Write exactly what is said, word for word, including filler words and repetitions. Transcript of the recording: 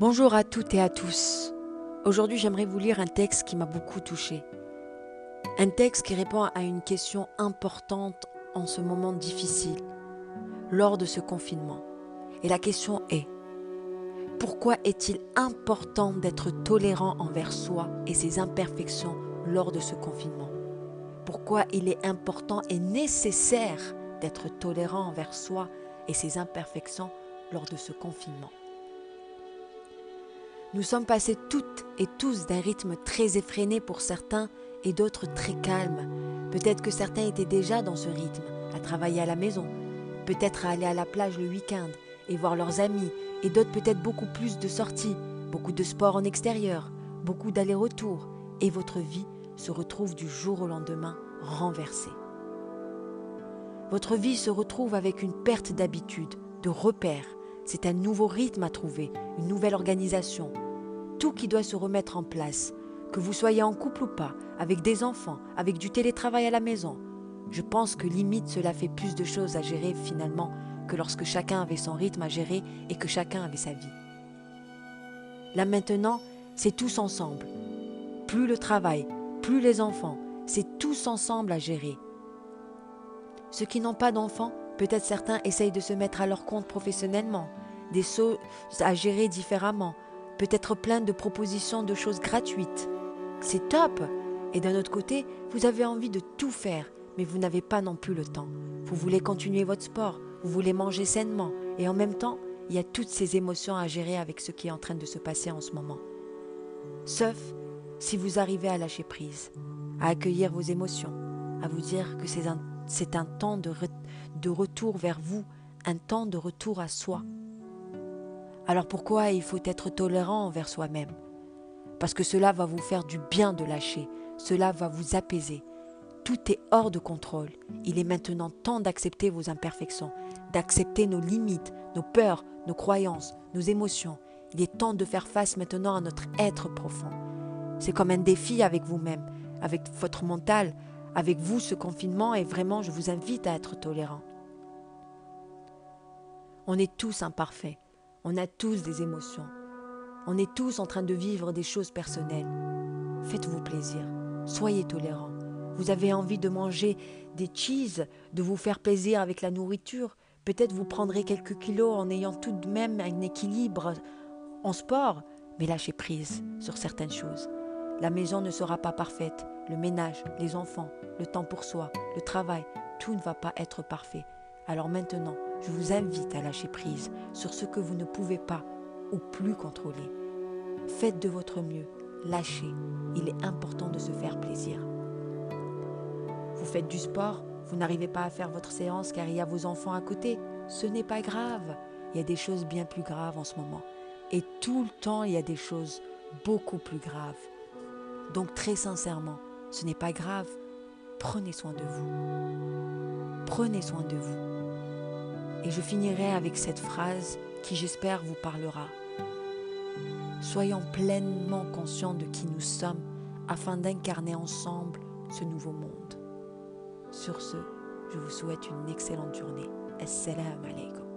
Bonjour à toutes et à tous. Aujourd'hui, j'aimerais vous lire un texte qui m'a beaucoup touchée. Un texte qui répond à une question importante en ce moment difficile, lors de ce confinement. Et la question est, pourquoi est-il important d'être tolérant envers soi et ses imperfections lors de ce confinement? Pourquoi il est important et nécessaire d'être tolérant envers soi et ses imperfections lors de ce confinement? Nous sommes passés toutes et tous d'un rythme très effréné pour certains et d'autres très calmes. Peut-être que certains étaient déjà dans ce rythme, à travailler à la maison, peut-être à aller à la plage le week-end et voir leurs amis, et d'autres peut-être beaucoup plus de sorties, beaucoup de sport en extérieur, beaucoup d'allers-retours, et votre vie se retrouve du jour au lendemain renversée. Votre vie se retrouve avec une perte d'habitude, de repères. C'est un nouveau rythme à trouver, une nouvelle organisation. Tout qui doit se remettre en place, que vous soyez en couple ou pas, avec des enfants, avec du télétravail à la maison. Je pense que limite cela fait plus de choses à gérer finalement que lorsque chacun avait son rythme à gérer et que chacun avait sa vie. Là maintenant, c'est tous ensemble. Plus le travail, plus les enfants, c'est tous ensemble à gérer. Ceux qui n'ont pas d'enfants, peut-être certains essayent de se mettre à leur compte professionnellement, des choses à gérer différemment, peut-être plein de propositions de choses gratuites. C'est top! Et d'un autre côté, vous avez envie de tout faire, mais vous n'avez pas non plus le temps. Vous voulez continuer votre sport, vous voulez manger sainement, et en même temps, il y a toutes ces émotions à gérer avec ce qui est en train de se passer en ce moment. Sauf si vous arrivez à lâcher prise, à accueillir vos émotions, à vous dire que c'est un C'est un temps de, re de retour vers vous, un temps de retour à soi. Alors pourquoi il faut être tolérant envers soi-même? Parce que cela va vous faire du bien de lâcher, cela va vous apaiser. Tout est hors de contrôle. Il est maintenant temps d'accepter vos imperfections, d'accepter nos limites, nos peurs, nos croyances, nos émotions. Il est temps de faire face maintenant à notre être profond. C'est comme un défi avec vous-même, avec votre mental. Avec vous, ce confinement, et vraiment, je vous invite à être tolérant. On est tous imparfaits, on a tous des émotions, on est tous en train de vivre des choses personnelles. Faites-vous plaisir, soyez tolérants. Vous avez envie de manger des cheeses, de vous faire plaisir avec la nourriture, peut-être vous prendrez quelques kilos en ayant tout de même un équilibre en sport, mais lâchez prise sur certaines choses. La maison ne sera pas parfaite. Le ménage, les enfants, le temps pour soi, le travail, tout ne va pas être parfait. Alors maintenant, je vous invite à lâcher prise sur ce que vous ne pouvez pas ou plus contrôler. Faites de votre mieux, lâchez, il est important de se faire plaisir. Vous faites du sport, vous n'arrivez pas à faire votre séance car il y a vos enfants à côté, ce n'est pas grave. Il y a des choses bien plus graves en ce moment. Et tout le temps, il y a des choses beaucoup plus graves. Donc très sincèrement, ce n'est pas grave, prenez soin de vous. Prenez soin de vous. Et je finirai avec cette phrase qui, j'espère, vous parlera. Soyons pleinement conscients de qui nous sommes afin d'incarner ensemble ce nouveau monde. Sur ce, je vous souhaite une excellente journée. Assalamu alaikum.